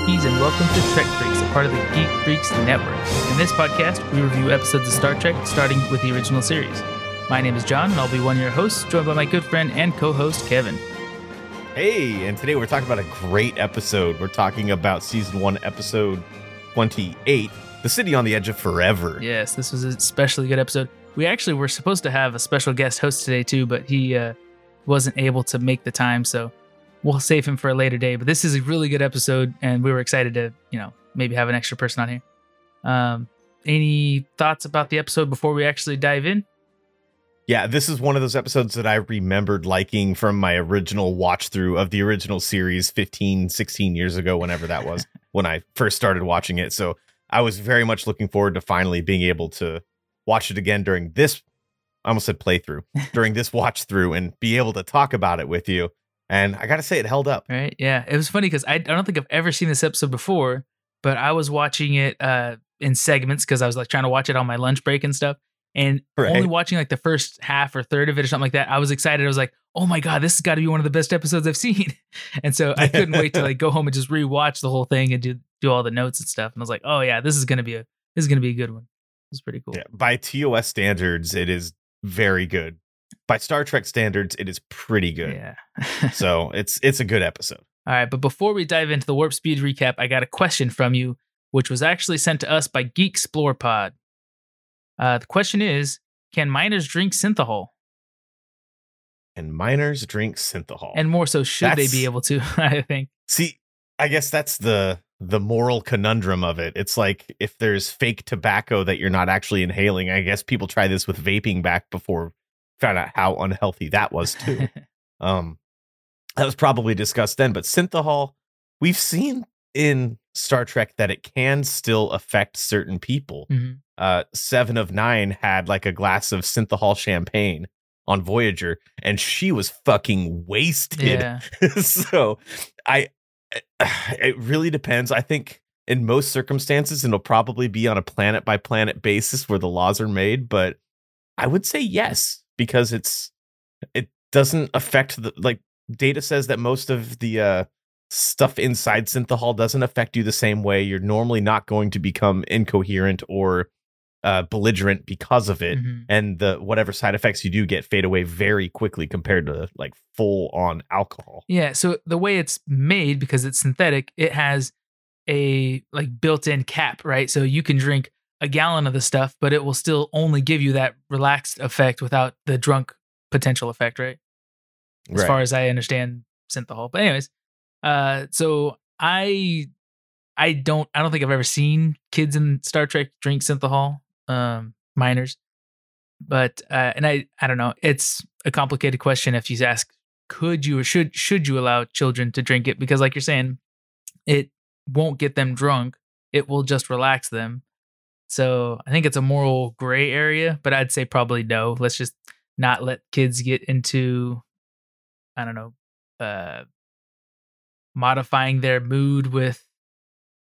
Trekkies, and welcome to Trek Freaks, a part of the Geek Freaks Network. In this podcast, we review episodes of Star Trek, starting with the original series. My name is John, and I'll be one of your hosts, joined by my good friend and co-host, Kevin. Hey, and today we're talking about a great episode. We're talking about Season 1, Episode 28, The City on the Edge of Forever. Yes, this was an especially good episode. We actually were supposed to have a special guest host today, too, but he wasn't able to make the time, so we'll save him for a later day. But this is a really good episode, and we were excited to, maybe have an extra person on here. Any thoughts about the episode before we actually dive in? Yeah, this is one of those episodes that I remembered liking from my original watch through of the original series 15, 16 years ago, whenever that was, when I first started watching it. So I was very much looking forward to finally being able to watch it again during this, I almost said playthrough, during this watch through, and be able to talk about it with you. And I got to say, it held up. Right. Yeah. It was funny because I don't think I've ever seen this episode before, but I was watching it in segments because I was like trying to watch it on my lunch break and stuff. And only watching like the first half or third of it or something like that, I was excited. I was like, oh my God, this has got to be one of the best episodes I've seen. And so I couldn't wait to like go home and just rewatch the whole thing and do all the notes and stuff. And I was like, oh yeah, this is going to be a good one. It was pretty cool. Yeah, by TOS standards, it is very good. By Star Trek standards, it is pretty good. Yeah. So it's a good episode. All right. But before we dive into the Warp Speed recap, I got a question from you, which was actually sent to us by Geek Explore Pod. The question is, can minors drink synthahol? Can minors drink synthahol? And more so, should they be able to, I think. See, I guess that's the moral conundrum of it. It's like if there's fake tobacco that you're not actually inhaling, I guess people try this with vaping back before. Found out how unhealthy that was too. That was probably discussed then, but synthahol, we've seen in Star Trek that it can still affect certain people. Mm-hmm. Seven of Nine had like a glass of synthahol champagne on Voyager, and she was fucking wasted. Yeah. So it really depends. I think in most circumstances, and it'll probably be on a planet by planet basis where the laws are made, but I would say yes. Because it doesn't affect Data says that most of the stuff inside synthahol doesn't affect you the same way. You're normally not going to become incoherent or belligerent because of it, mm-hmm. and the whatever side effects you do get fade away very quickly compared to like full on alcohol. Yeah, so the way it's made, because it's synthetic, it has a like built-in cap, right? So you can drink a gallon of the stuff, but it will still only give you that relaxed effect without the drunk potential effect, right? As far as I understand synthahol. But anyways, so I don't think I've ever seen kids in Star Trek drink synthahol, minors. But and I don't know. It's a complicated question if you ask, could you or should you allow children to drink it? Because like you're saying, it won't get them drunk. It will just relax them. So I think it's a moral gray area, but I'd say probably no. Let's just not let kids get into, I don't know, modifying their mood with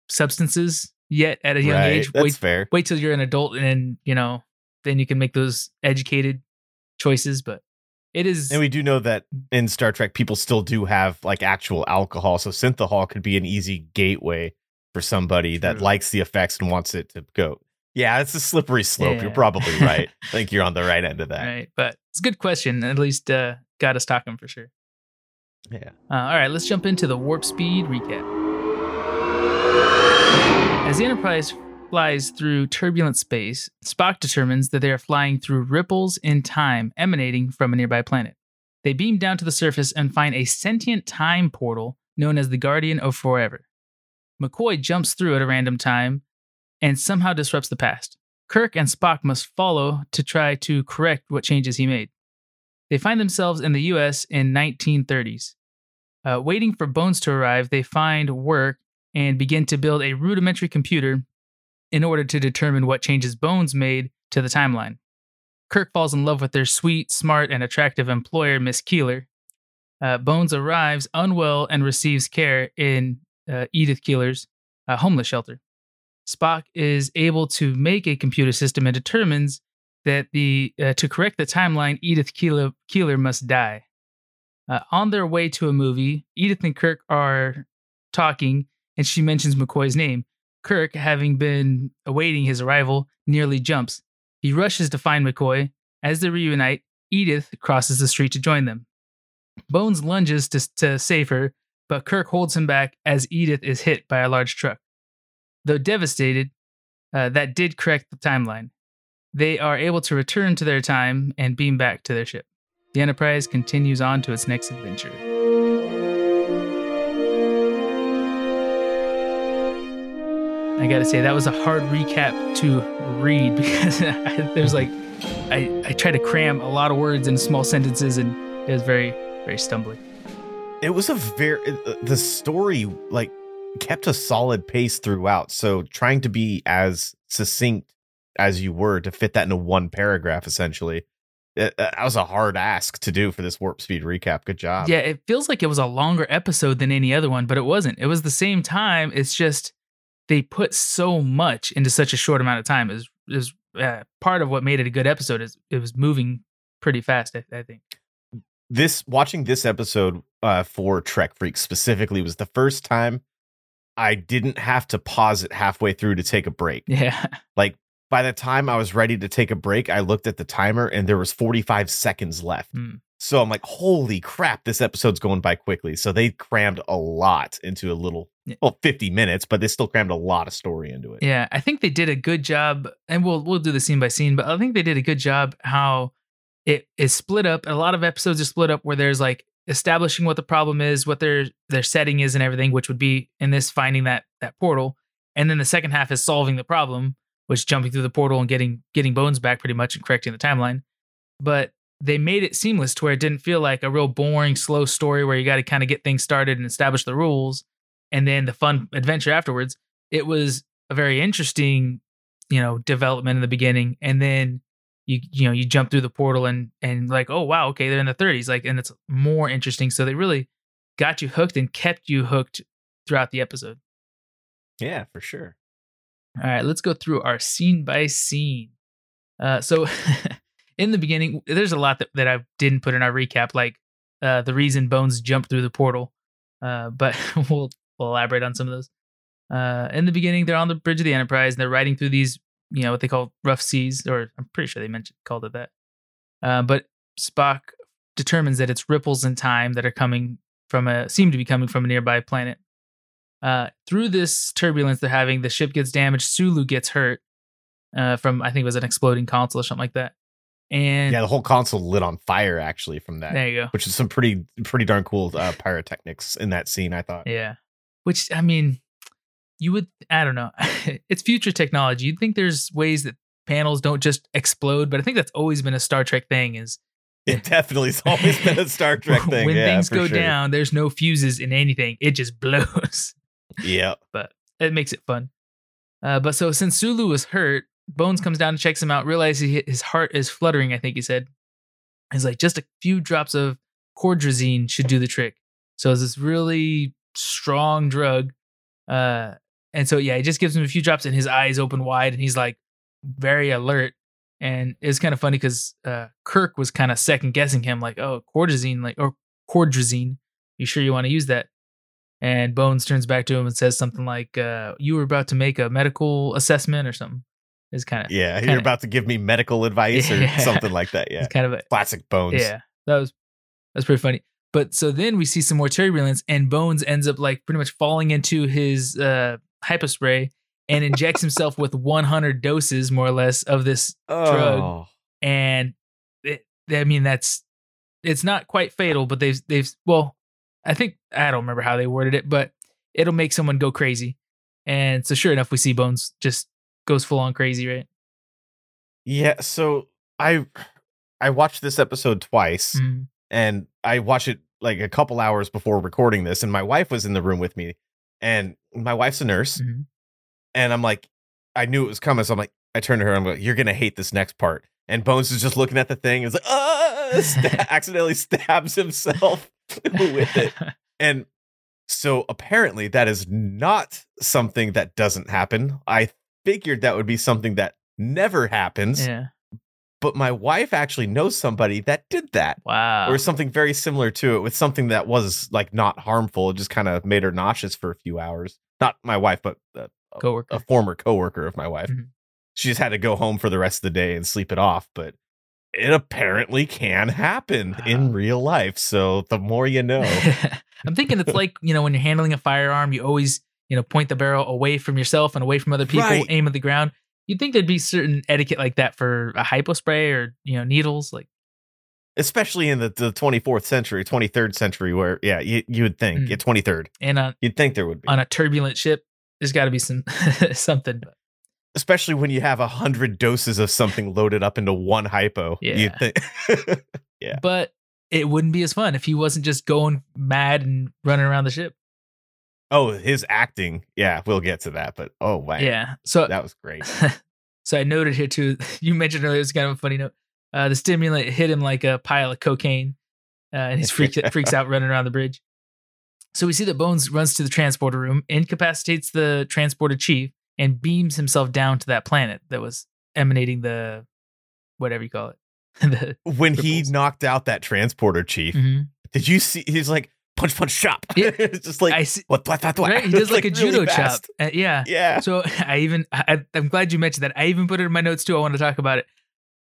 substances yet at a young age. That's fair. Wait till you're an adult, and then you can make those educated choices. But it is, and we do know that in Star Trek, people still do have like actual alcohol, so synthahol could be an easy gateway for somebody that likes the effects and wants it to go. Yeah, it's a slippery slope. Yeah. You're probably right. I think you're on the right end of that. Right, but it's a good question. At least got us talking for sure. Yeah. All right, let's jump into the Warp Speed recap. As the Enterprise flies through turbulent space, Spock determines that they are flying through ripples in time emanating from a nearby planet. They beam down to the surface and find a sentient time portal known as the Guardian of Forever. McCoy jumps through at a random time and somehow disrupts the past. Kirk and Spock must follow to try to correct what changes he made. They find themselves in the U.S. in 1930s. Waiting for Bones to arrive, they find work and begin to build a rudimentary computer in order to determine what changes Bones made to the timeline. Kirk falls in love with their sweet, smart, and attractive employer, Miss Keeler. Bones arrives unwell and receives care in Edith Keeler's homeless shelter. Spock is able to make a computer system and determines that to correct the timeline, Edith Keeler must die. On their way to a movie, Edith and Kirk are talking and she mentions McCoy's name. Kirk, having been awaiting his arrival, nearly jumps. He rushes to find McCoy. As they reunite, Edith crosses the street to join them. Bones lunges to save her, but Kirk holds him back as Edith is hit by a large truck. Though devastated, that did correct the timeline. They are able to return to their time and beam back to their ship. The Enterprise continues on to its next adventure. I gotta say, that was a hard recap to read because there's like, I tried to cram a lot of words in small sentences and it was very, very stumbling. It was the story like kept a solid pace throughout. So trying to be as succinct as you were to fit that into one paragraph, essentially, that was a hard ask to do for this warp speed recap. Good job. Yeah, it feels like it was a longer episode than any other one, but it wasn't. It was the same time. It's just they put so much into such a short amount of time. It was part of what made it a good episode. Is it was moving pretty fast, I think. Watching this episode for Trek Freaks specifically was the first time I didn't have to pause it halfway through to take a break. Yeah. Like by the time I was ready to take a break, I looked at the timer and there was 45 seconds left. Mm. So I'm like, holy crap, this episode's going by quickly. So they crammed a lot into a little, 50 minutes, but they still crammed a lot of story into it. Yeah, I think they did a good job, and we'll do the scene by scene, but I think they did a good job how it is split up. A lot of episodes are split up where there's like establishing what the problem is, what their setting is and everything, which would be in this finding that portal. And then the second half is solving the problem, which jumping through the portal and getting Bones back pretty much and correcting the timeline. But they made it seamless to where it didn't feel like a real boring, slow story where you got to kind of get things started and establish the rules. And then the fun adventure afterwards. It was a very interesting, development in the beginning. And then you jump through the portal and like, oh wow, okay, they're in the 30s, like, and it's more interesting. So they really got you hooked and kept you hooked throughout the episode. Yeah, for sure. All right, let's go through our scene by scene. So in the beginning, there's a lot that I didn't put in our recap, like the reason Bones jumped through the portal. But we'll elaborate on some of those. In the beginning, they're on the bridge of the Enterprise and they're riding through these, what they call rough seas, or I'm pretty sure they called it that. But Spock determines that it's ripples in time that are coming from a nearby planet. Through this turbulence they're having, the ship gets damaged. Sulu gets hurt from, I think it was an exploding console or something like that. And yeah, the whole console lit on fire actually from that. There you go. Which is some pretty darn cool pyrotechnics in that scene, I thought. Yeah. Which, I mean, I don't know. It's future technology. You'd think there's ways that panels don't just explode, but I think that's always been a Star Trek thing. It definitely has always been a Star Trek thing. When things go down, there's no fuses in anything. It just blows. Yeah. But it makes it fun. But so since Sulu was hurt, Bones comes down and checks him out, realizes his heart is fluttering, I think he said. He's like, just a few drops of cordrazine should do the trick. So it's this really strong drug. And so, yeah, he just gives him a few drops and his eyes open wide and he's like very alert. And it's kind of funny because Kirk was kind of second guessing him, like, oh, cordrazine, you sure you want to use that? And Bones turns back to him and says something like, you were about to make a medical assessment or something. It's kind of, yeah, you're about to give me medical advice or something like that. Yeah, it's kind of a classic Bones. Yeah, that's pretty funny. But so then we see some more turbulence and Bones ends up like pretty much falling into his hyperspray and injects himself with 100 doses, more or less, of this drug. And it's not quite fatal, but I don't remember how they worded it, but it'll make someone go crazy. And so sure enough, we see Bones just goes full on crazy, right? Yeah. So I watched this episode twice. Mm. And I watched it like a couple hours before recording this. And my wife was in the room with me, and my wife's a nurse. Mm-hmm. And I'm like, I knew it was coming. So I'm like, I turned to her. I'm like, you're going to hate this next part. And Bones is just looking at the thing. And it's like, accidentally stabs himself with it. And so apparently that is not something that doesn't happen. I figured that would be something that never happens. Yeah. But my wife actually knows somebody that did that. Wow. Or something very similar to it with something that was like not harmful. It just kind of made her nauseous for a few hours. Not my wife, but a former coworker of my wife. Mm-hmm. She just had to go home for the rest of the day and sleep it off. But it apparently can happen in real life. So the more you know. I'm thinking it's like, you know, when you're handling a firearm, you always, you know, point the barrel away from yourself and away from other people, right. Aim at the ground. You'd think there'd be certain etiquette like that for a hypo spray or, you know, needles, like especially in the 24th century, 23rd century, where you would think at 23rd, and you'd think there would be on a turbulent ship. There's got to be some something, especially when you have 100 doses of something loaded up into one hypo. Yeah, you'd think. Yeah, but it wouldn't be as fun if he wasn't just going mad and running around the ship. Oh, his acting. Yeah, we'll get to that. But oh, wow. Yeah. So that was great. So I noted here, too, you mentioned earlier, it's kind of a funny note. The stimulant hit him like a pile of cocaine and he freaks out running around the bridge. So we see that Bones runs to the transporter room, incapacitates the transporter chief, and beams himself down to that planet that was emanating the whatever you call it. When ripples. He knocked out that transporter chief, did you see? He's like, punch, punch, chop. Yeah. It's just like, what? Right? He does like a judo really chop. Yeah. So I'm glad you mentioned that. I even put it in my notes too. I want to talk about it.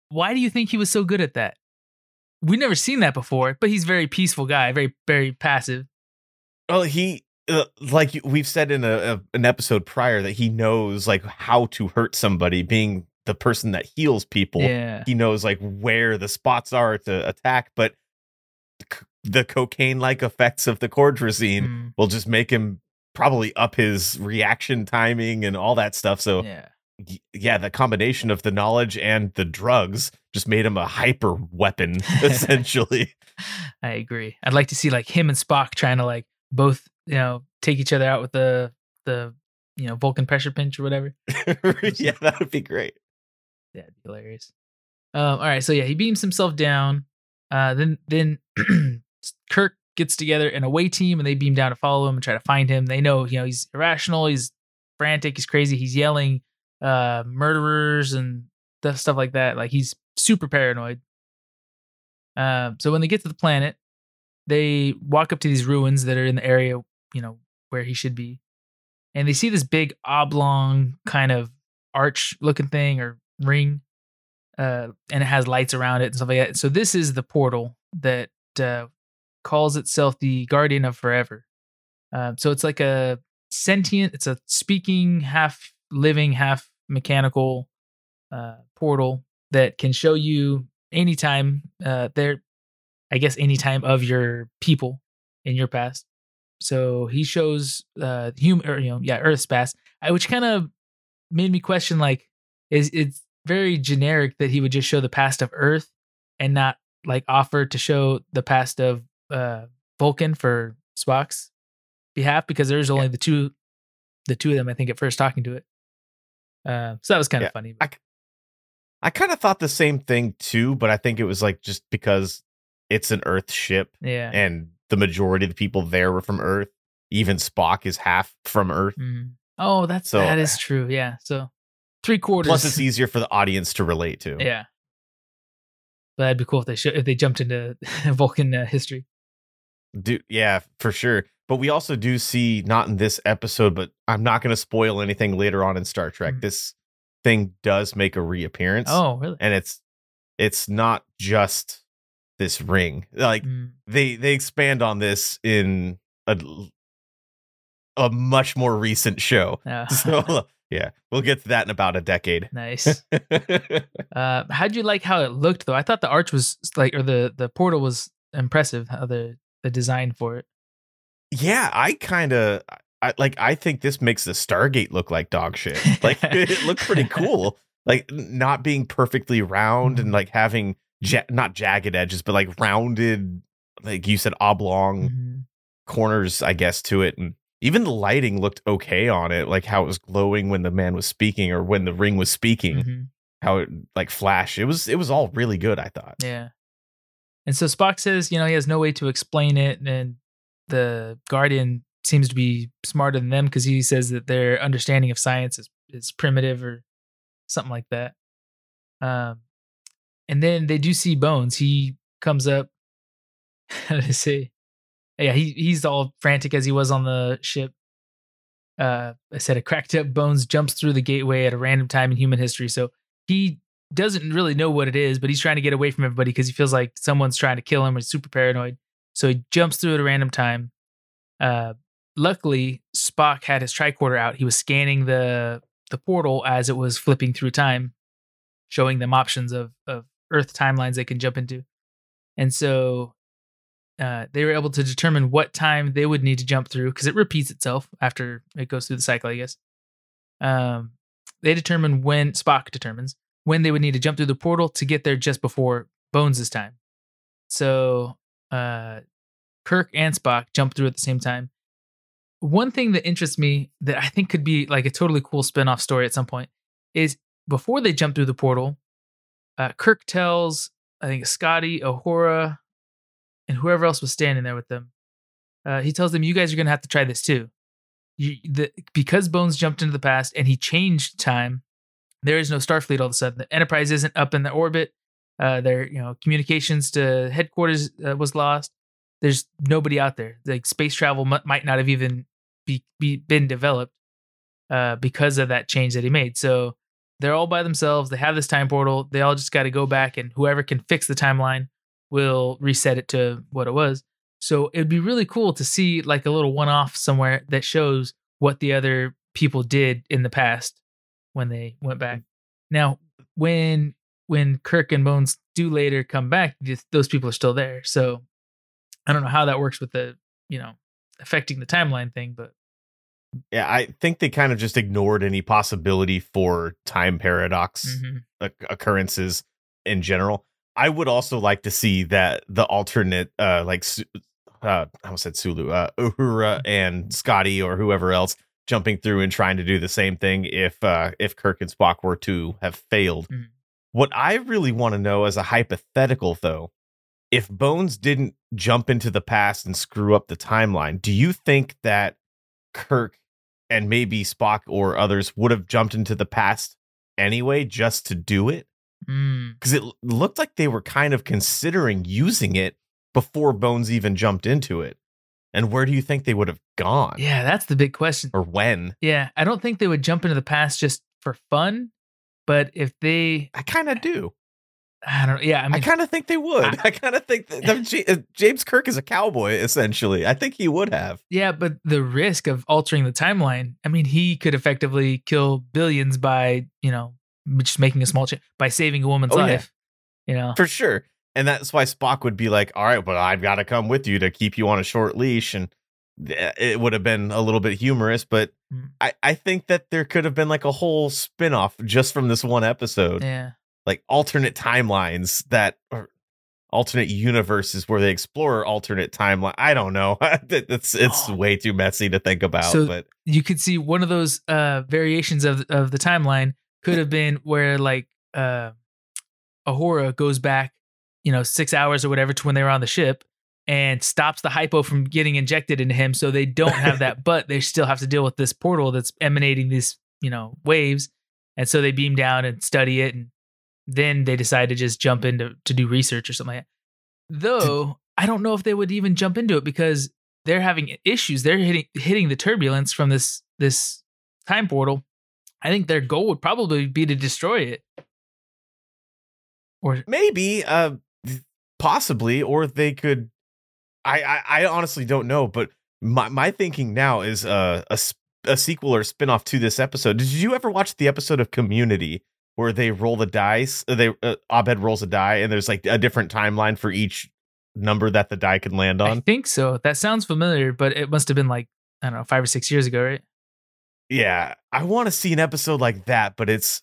Why do you think he was so good at that? We've never seen that before, but he's a very peaceful guy, very, very passive. Well, he, like we've said in an episode prior, that he knows like how to hurt somebody, being the person that heals people. Yeah. He knows like where the spots are to attack, but the cocaine-like effects of the cordrazine will just make him probably up his reaction timing and all that stuff. So yeah, the combination of the knowledge and the drugs just made him a hyper weapon, essentially. I agree. I'd like to see like him and Spock trying to like both, you know, take each other out with the you know, Vulcan pressure pinch or whatever. Yeah, that would be great. Yeah, that'd be hilarious. All right, so yeah, he beams himself down. Then Kirk gets together an away team and they beam down to follow him and try to find him. They know, you know, he's irrational, he's frantic, he's crazy, he's yelling murderers and stuff like that. Like he's super paranoid. So when they get to the planet, they walk up to these ruins that are in the area, you know, where he should be. And they see this big oblong kind of arch looking thing or ring. And it has lights around it and stuff like that. So this is the portal that calls itself the Guardian of Forever. So it's like a sentient, it's a speaking, half living, half mechanical portal that can show you anytime there, I guess, any time of your people in your past. So he shows Earth's past, which kind of made me question, like, it's very generic that he would just show the past of Earth and not like offer to show the past of Vulcan for Spock's behalf, because there's only the two of them, I think, at first talking to it. So that was kind of funny. I kind of thought the same thing too, but I think it was like just because it's an Earth ship and the majority of the people there were from Earth. Even Spock is half from Earth. Oh, that is true. Yeah. So 3/4. Plus, it's easier for the audience to relate to. Yeah, but that'd be cool if they jumped into Vulcan history. Dude, yeah, for sure. But we also do see, not in this episode, but I'm not going to spoil anything later on in Star Trek. This thing does make a reappearance. Oh, really? And it's not just this ring. Like they expand on this in a much more recent show. Oh. So. Yeah, we'll get to that in about a decade. Nice. How'd you like how it looked, though? I thought the arch was like, or the portal was impressive, how the design for it. Yeah, I think this makes the Stargate look like dog shit. Like, it looked pretty cool. Like, not being perfectly round and like having not jagged edges, but like rounded, like you said, oblong corners, I guess, to it. And even the lighting looked okay on it, like how it was glowing when the man was speaking, or when the ring was speaking, how it like flashed. It was all really good, I thought. Yeah. And so Spock says, you know, he has no way to explain it. And the Guardian seems to be smarter than them, because he says that their understanding of science is primitive or something like that. And then they do see Bones. He comes up. How do I say? Yeah, he's all frantic as he was on the ship. I said a cracked up Bones jumps through the gateway at a random time in human history. So he doesn't really know what it is, but he's trying to get away from everybody because he feels like someone's trying to kill him. He's super paranoid. So he jumps through at a random time. Luckily, Spock had his tricorder out. He was scanning the portal as it was flipping through time, showing them options of Earth timelines they can jump into. And so they were able to determine what time they would need to jump through, because it repeats itself after it goes through the cycle, I guess. They determine when, Spock determines, when they would need to jump through the portal to get there just before Bones' time. So Kirk and Spock jump through at the same time. One thing that interests me that I think could be like a totally cool spinoff story at some point is before they jump through the portal, Kirk tells, I think, Scotty, Uhura, and whoever else was standing there with them, he tells them, you guys are going to have to try this too. Because Bones jumped into the past and he changed time, there is no Starfleet all of a sudden. The Enterprise isn't up in the orbit. Their communications to headquarters was lost. There's nobody out there. Like, space travel might not have even been developed because of that change that he made. So they're all by themselves. They have this time portal. They all just got to go back, and whoever can fix the timeline will reset it to what it was. So it'd be really cool to see like a little one-off somewhere that shows what the other people did in the past when they went back. Now, when Kirk and Bones do later come back, those people are still there. So I don't know how that works with the, affecting the timeline thing, but. Yeah, I think they kind of just ignored any possibility for time paradox occurrences in general. I would also like to see that the alternate, I almost said Sulu, Uhura and Scotty or whoever else jumping through and trying to do the same thing if Kirk and Spock were to have failed. Mm-hmm. What I really want to know as a hypothetical, though, if Bones didn't jump into the past and screw up the timeline, do you think that Kirk and maybe Spock or others would have jumped into the past anyway just to do it? Because it looked like they were kind of considering using it before Bones even jumped into it. And where do you think they would have gone? Yeah, that's the big question. Or when? Yeah, I don't think they would jump into the past just for fun, but if they... I kind of do. I don't know. Yeah, I mean, I kind of think they would. I kind of think that James Kirk is a cowboy, essentially. I think he would have. Yeah, but the risk of altering the timeline, I mean, he could effectively kill billions by, just making a small change, by saving a woman's life. Yeah. For sure. And that's why Spock would be like, all right, but I've got to come with you to keep you on a short leash. And it would have been a little bit humorous, but I think that there could have been like a whole spinoff just from this one episode. Yeah. Like alternate timelines that are alternate universes where they explore alternate timeline. I don't know. It's way too messy to think about. So but you could see one of those variations of the timeline could have been where like Uhura goes back, 6 hours or whatever to when they were on the ship and stops the hypo from getting injected into him. So they don't have that, but they still have to deal with this portal that's emanating these, waves. And so they beam down and study it, and then they decide to just jump into to do research or something like that. Though I don't know if they would even jump into it because they're having issues. They're hitting the turbulence from this time portal. I think their goal would probably be to destroy it. Or maybe, possibly, or they could. I honestly don't know, but my thinking now is a sequel or spinoff to this episode. Did you ever watch the episode of Community where they roll the dice? Abed rolls a die, and there's like a different timeline for each number that the die can land on. I think so. That sounds familiar, but it must have been like, I don't know, 5 or 6 years ago, right? Yeah, I want to see an episode like that, but it's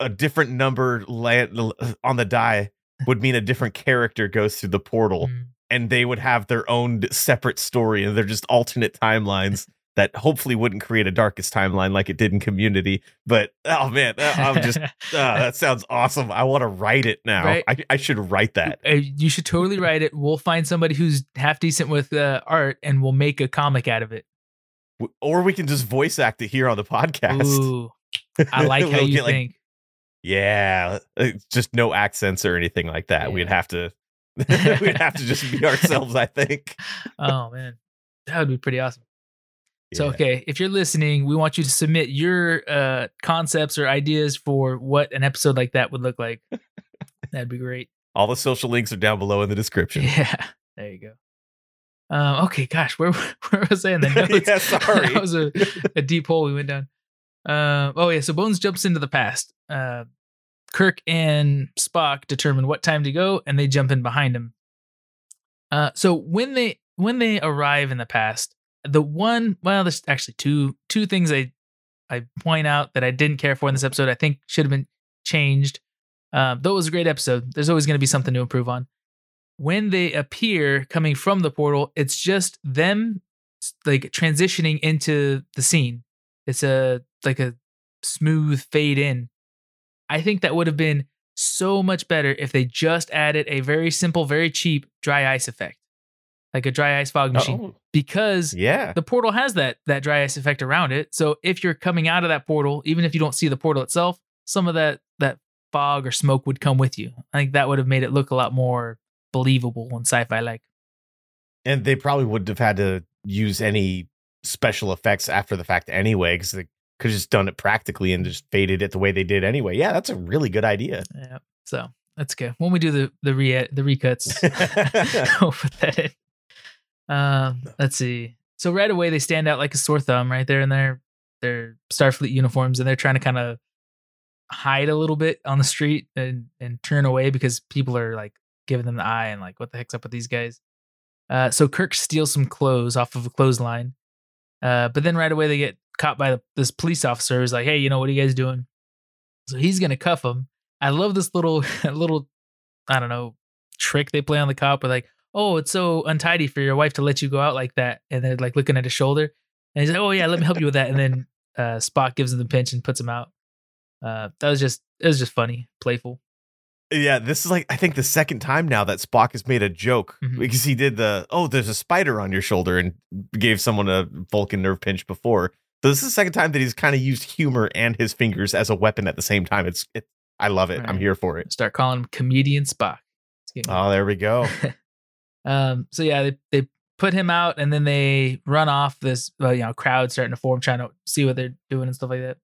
a different number land on the die would mean a different character goes through the portal, and they would have their own separate story, and they're just alternate timelines. That hopefully wouldn't create a darkest timeline like it did in Community. But, oh, man, I'm just, that sounds awesome. I want to write it now. Right? I should write that. You should totally write it. We'll find somebody who's half decent with art, and we'll make a comic out of it. Or we can just voice act it here on the podcast. Ooh, I like how you think. Yeah, just no accents or anything like that. Yeah. We'd have to just be ourselves, I think. Oh man, that would be pretty awesome. Yeah. So okay, if you're listening, we want you to submit your concepts or ideas for what an episode like that would look like. That'd be great. All the social links are down below in the description. Yeah, there you go. Okay, gosh, where was I in the notes? Yeah, sorry. That was a deep hole we went down. So Bones jumps into the past. Kirk and Spock determine what time to go, and they jump in behind him. So when they arrive in the past, there's actually two things I point out that I didn't care for in this episode. I think should have been changed. Though it was a great episode, there's always going to be something to improve on. When they appear coming from the portal, it's just them like transitioning into the scene. It's a smooth fade in. I think that would have been so much better if they just added a very simple, very cheap dry ice effect, like a dry ice fog machine, because the portal has that dry ice effect around it. So if you're coming out of that portal, even if you don't see the portal itself, some of that fog or smoke would come with you. I think that would have made it look a lot more believable and sci-fi like. And they probably would have had to use any special effects after the fact anyway, because they could have just done it practically and just faded it the way they did anyway. Yeah, that's a really good idea. Yeah, so that's good. When we do the recuts, we'll put that in. Let's see. So right away they stand out like a sore thumb right there in their Starfleet uniforms, and they're trying to kind of hide a little bit on the street and turn away because people are like giving them the eye and like, what the heck's up with these guys? So Kirk steals some clothes off of a clothesline. But then right away they get caught by this police officer who's like, hey, what are you guys doing? So he's going to cuff them. I love this little, I don't know, trick they play on the cop with like, oh, it's so untidy for your wife to let you go out like that. And they're like looking at his shoulder and he's like, oh yeah, let me help you with that. And then Spock gives him the pinch and puts him out. It was just funny, playful. Yeah, this is like, I think the second time now that Spock has made a joke, because he did there's a spider on your shoulder and gave someone a Vulcan nerve pinch before. So this is the second time that he's kind of used humor and his fingers as a weapon at the same time. I love it. Right. I'm here for it. Start calling him Comedian Spock. Oh, there we go. They put him out and then they run off this, crowd starting to form, trying to see what they're doing and stuff like that.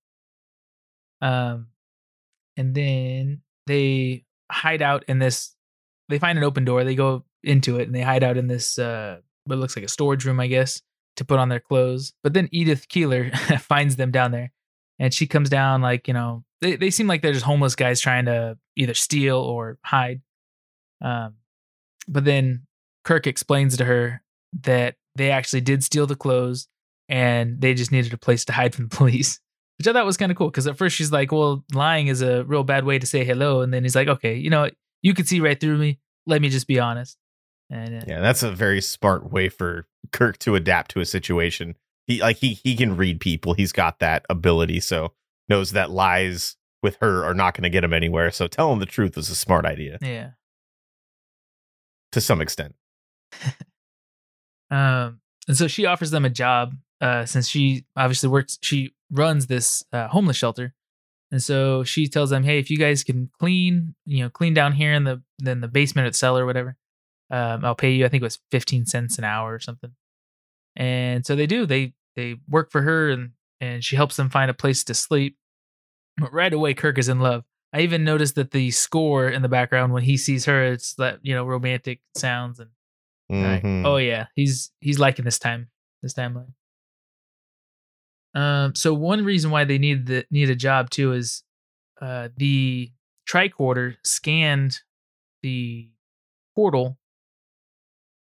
And then they hide out in this, they find an open door, they go into it and they hide out in this, what looks like a storage room, I guess, to put on their clothes. But then Edith Keeler finds them down there and she comes down like, they seem like they're just homeless guys trying to either steal or hide. But then Kirk explains to her that they actually did steal the clothes and they just needed a place to hide from the police. Which I thought was kind of cool, because at first she's like, well, lying is a real bad way to say hello. And then he's like, okay, you can see right through me. Let me just be honest. And yeah, that's a very smart way for Kirk to adapt to a situation. He can read people. He's got that ability. So knows that lies with her are not going to get him anywhere. So tell him the truth is a smart idea. Yeah. To some extent. And so she offers them a job since she obviously runs this homeless shelter. And so she tells them, hey, if you guys can clean down here in the basement or the cellar or whatever, I'll pay you, I think it was 15 cents an hour or something. And so they do, they work for her and she helps them find a place to sleep. But right away, Kirk is in love. I even noticed that the score in the background when he sees her, it's that, romantic sounds and like, oh yeah, he's liking this timeline. So one reason why they need a job too is the tricorder scanned the portal,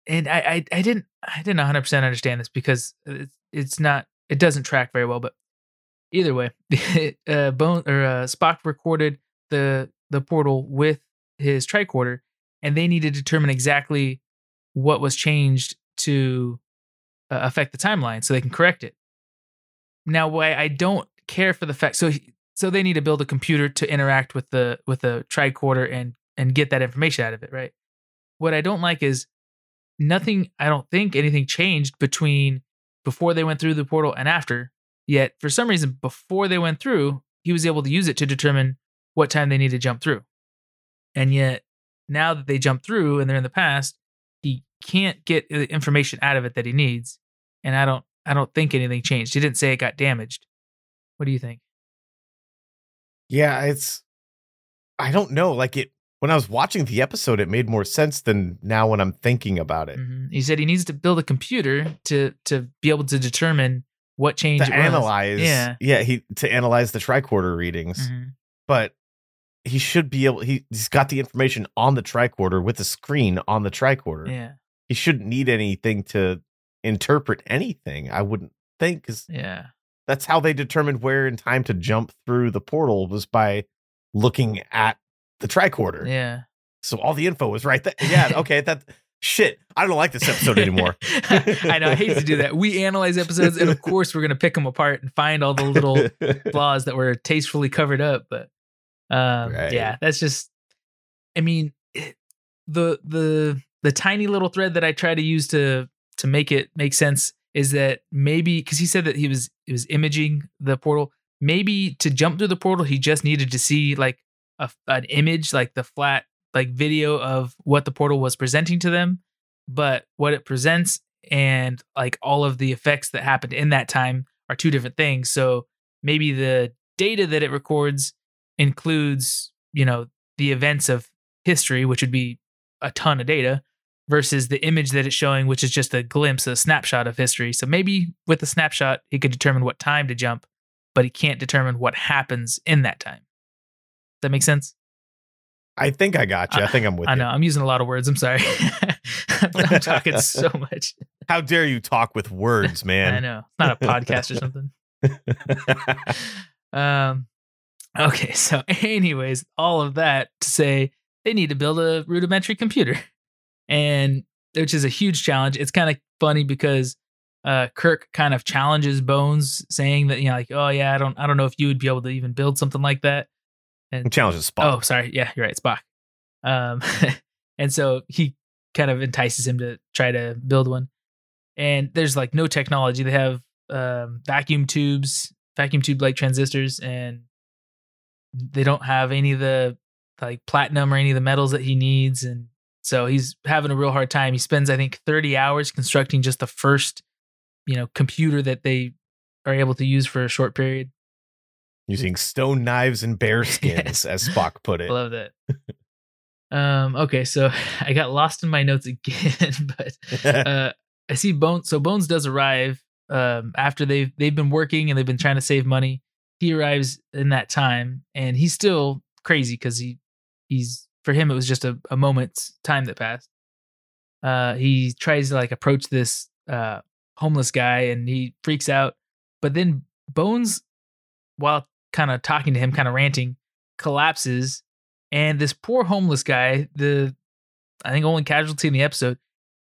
and I didn't 100% understand this because it doesn't track very well. But either way, Spock recorded the portal with his tricorder, and they need to determine exactly what was changed to affect the timeline so they can correct it. Now, why I don't care for the fact, so they need to build a computer to interact with the tricorder and get that information out of it, right? What I don't like is I don't think anything changed between before they went through the portal and after, yet for some reason, before they went through, he was able to use it to determine what time they need to jump through. And yet now that they jump through and they're in the past, he can't get the information out of it that he needs. And I don't think anything changed. He didn't say it got damaged. What do you think? Yeah, I don't know. Like when I was watching the episode, it made more sense than now when I'm thinking about it. Mm-hmm. He said he needs to build a computer to be able to determine what change to analyze. Yeah. Yeah. To analyze the tricorder readings, mm-hmm. but he should be able, he's got the information on the tricorder with the screen on the tricorder. Yeah. He shouldn't need anything to interpret anything. I wouldn't think, because yeah, that's how they determined where in time to jump through the portal, was by looking at the tricorder. Yeah. So all the info was right there. Yeah. Okay. That shit. I don't like this episode anymore. I know. I hate to do that. We analyze episodes, and of course we're going to pick them apart and find all the little flaws that were tastefully covered up. But right. Yeah, that's just, I mean, the tiny little thread that I try to use to make it make sense is that maybe, because he said that it was imaging the portal. Maybe to jump through the portal, he just needed to see like an image, like the flat, like video of what the portal was presenting to them, but what it presents and like all of the effects that happened in that time are two different things. So maybe the data that it records includes, you know, the events of history, which would be a ton of data, versus the image that it's showing, which is just a glimpse, a snapshot of history. So maybe with a snapshot, he could determine what time to jump, but he can't determine what happens in that time. Does that make sense? I think I got you. I think I'm with you. I know. I'm using a lot of words. I'm sorry. I'm talking so much. How dare you talk with words, man? I know. It's not a podcast or something. Okay. So anyways, all of that to say they need to build a rudimentary computer, and which is a huge challenge. It's kind of funny because Kirk kind of challenges Bones, saying that, you know, like, oh yeah, I don't know if you would be able to even build something like that. And challenges Spock. Oh, sorry. Yeah, you're right. Spock. And so he kind of entices him to try to build one. And there's like no technology. They have vacuum tube-like transistors, and they don't have any of the like platinum or any of the metals that he needs. And so he's having a real hard time. He spends, I think, 30 hours constructing just the first, you know, computer that they are able to use for a short period. Using stone knives and bear skins, yes, as Spock put it. I love that. Okay, so I got lost in my notes again, but I see Bones. So Bones does arrive after they've been working and they've been trying to save money. He arrives in that time, and he's still crazy because he's for him it was just a moment's time that passed. He tries to like approach this homeless guy, and he freaks out, but then Bones, while kind of talking to him, kind of ranting, collapses, and this poor homeless guy, I think only casualty in the episode,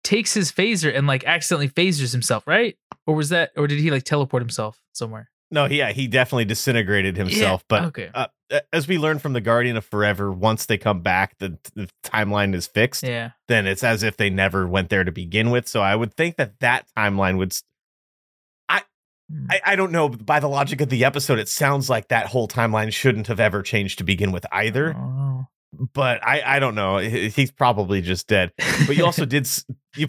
takes his phaser and like accidentally phasers himself, right? Or did he like teleport himself somewhere? No, yeah, he definitely disintegrated himself. Yeah, but okay. As we learned from the Guardian of Forever, once they come back, the timeline is fixed. Yeah. Then it's as if they never went there to begin with. So I would think that timeline would. I don't know. By the logic of the episode, it sounds like that whole timeline shouldn't have ever changed to begin with either. Oh. But I don't know. He's probably just dead. But you also did. You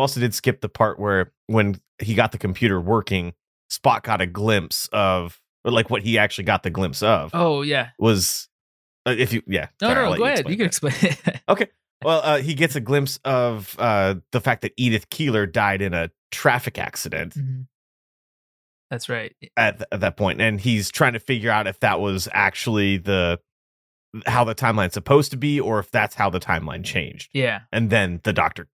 also did skip the part where when he got the computer working, Spock got a glimpse of like what he actually got the glimpse of. Oh yeah, was if you yeah. No, go ahead. You can explain it. Okay. Well, he gets a glimpse of the fact that Edith Keeler died in a traffic accident. Mm-hmm. That's right. At that point. And he's trying to figure out if that was actually how the timeline's supposed to be, or if that's how the timeline changed. Yeah. And then the doctor,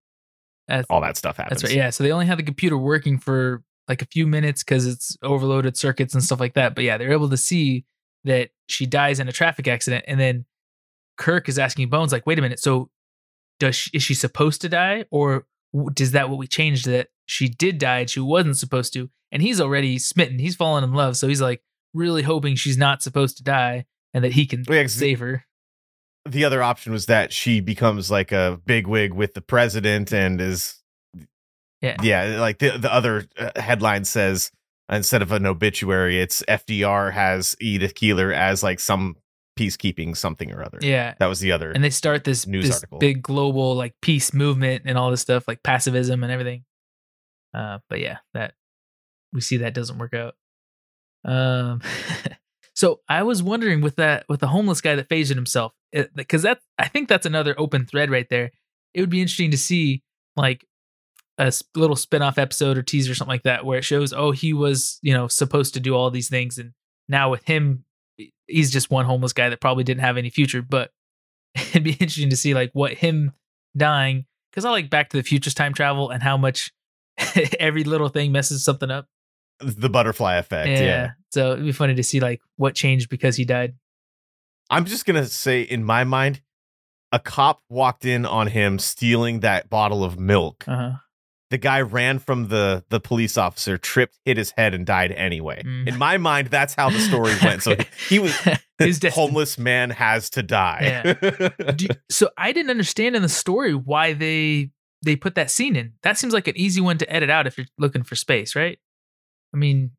all that stuff happens. That's right. Yeah. So they only had the computer working for like a few minutes because it's overloaded circuits and stuff like that. But yeah, they're able to see that she dies in a traffic accident. And then Kirk is asking Bones, like, wait a minute. So is she supposed to die, or does that what we changed that she did die and she wasn't supposed to? And he's already smitten. He's fallen in love. So he's like really hoping she's not supposed to die and that he can save her. The other option was that she becomes like a bigwig with the president and is. Yeah. Yeah. Like the other headline says, instead of an obituary, it's FDR has Edith Keeler as like some peacekeeping something or other. Yeah. That was the other. And they start this news article, big global like peace movement and all this stuff, like pacifism and everything. But yeah, that we see that doesn't work out. So I was wondering with the homeless guy that phased himself, because I think that's another open thread right there. It would be interesting to see like a little spinoff episode or teaser or something like that, where it shows, oh, he was, you know, supposed to do all these things. And now with him, he's just one homeless guy that probably didn't have any future, but it'd be interesting to see like what him dying, because I like Back to the Future's time travel and how much every little thing messes something up. The butterfly effect. Yeah. So it'd be funny to see like what changed because he died. I'm just going to say in my mind, a cop walked in on him stealing that bottle of milk. Uh-huh. The guy ran from the police officer, tripped, hit his head, and died anyway. Mm. In my mind, that's how the story went. So he was homeless man has to die. Yeah. So I didn't understand in the story why they put that scene in. That seems like an easy one to edit out if you're looking for space, right? I mean,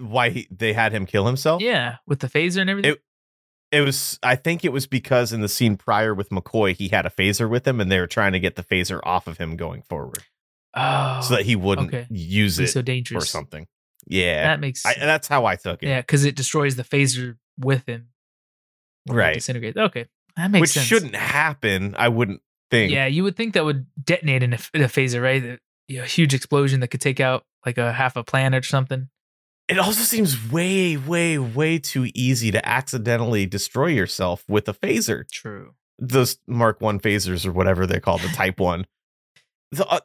why they had him kill himself? Yeah, with the phaser and everything. It was, I think it was because in the scene prior with McCoy, he had a phaser with him, and they were trying to get the phaser off of him going forward, so that he wouldn't use it so dangerous or something. Yeah, that makes sense. That's how I took it. Yeah, because it destroys the phaser with him, right? Disintegrates. Okay, that makes sense. Which shouldn't happen, I wouldn't think. Yeah, you would think that would detonate in a phaser, right? A huge explosion that could take out like a half a planet or something. It also seems way, way, way too easy to accidentally destroy yourself with a phaser. True. Those Mark 1 phasers or whatever they're called, the Type 1.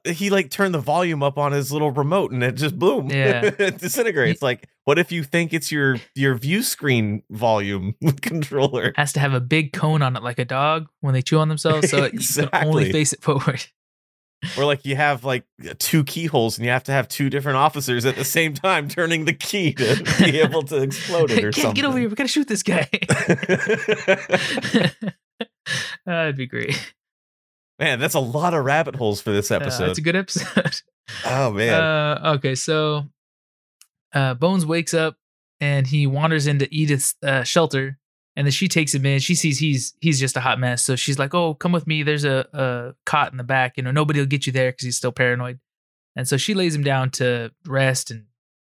He like turned the volume up on his little remote and it just boom. Yeah. It disintegrates. Like, what if you think it's your view screen volume controller? It has to have a big cone on it like a dog when they chew on themselves. So exactly. You can only face it forward. Or like you have like two keyholes and you have to have two different officers at the same time turning the key to be able to explode it or something. Can't get over here. We're going to shoot this guy. That'd be great. Man, that's a lot of rabbit holes for this episode. It's a good episode. Oh, man. Okay, so Bones wakes up and he wanders into Edith's shelter. And then she takes him in. She sees he's just a hot mess. So she's like, oh, come with me. There's a cot in the back. You know, nobody will get you there because he's still paranoid. And so she lays him down to rest and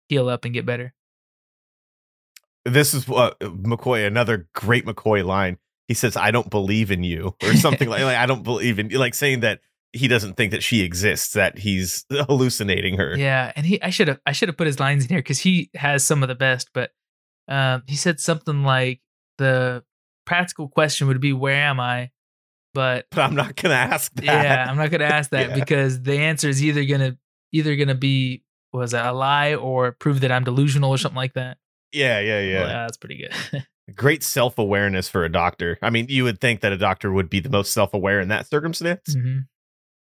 heal up and get better. This is McCoy, another great McCoy line. He says, I don't believe in you or something like I don't believe in you. Like saying that he doesn't think that she exists, that he's hallucinating her. Yeah. And I should have put his lines in here because he has some of the best. But he said something like, the practical question would be, where am I? But I'm not going to ask that. Yeah, I'm not going to ask that because the answer is either going to be, was it a lie or prove that I'm delusional or something like that? Yeah. Well, that's pretty good. Great self-awareness for a doctor. I mean, you would think that a doctor would be the most self-aware in that circumstance. Mm-hmm.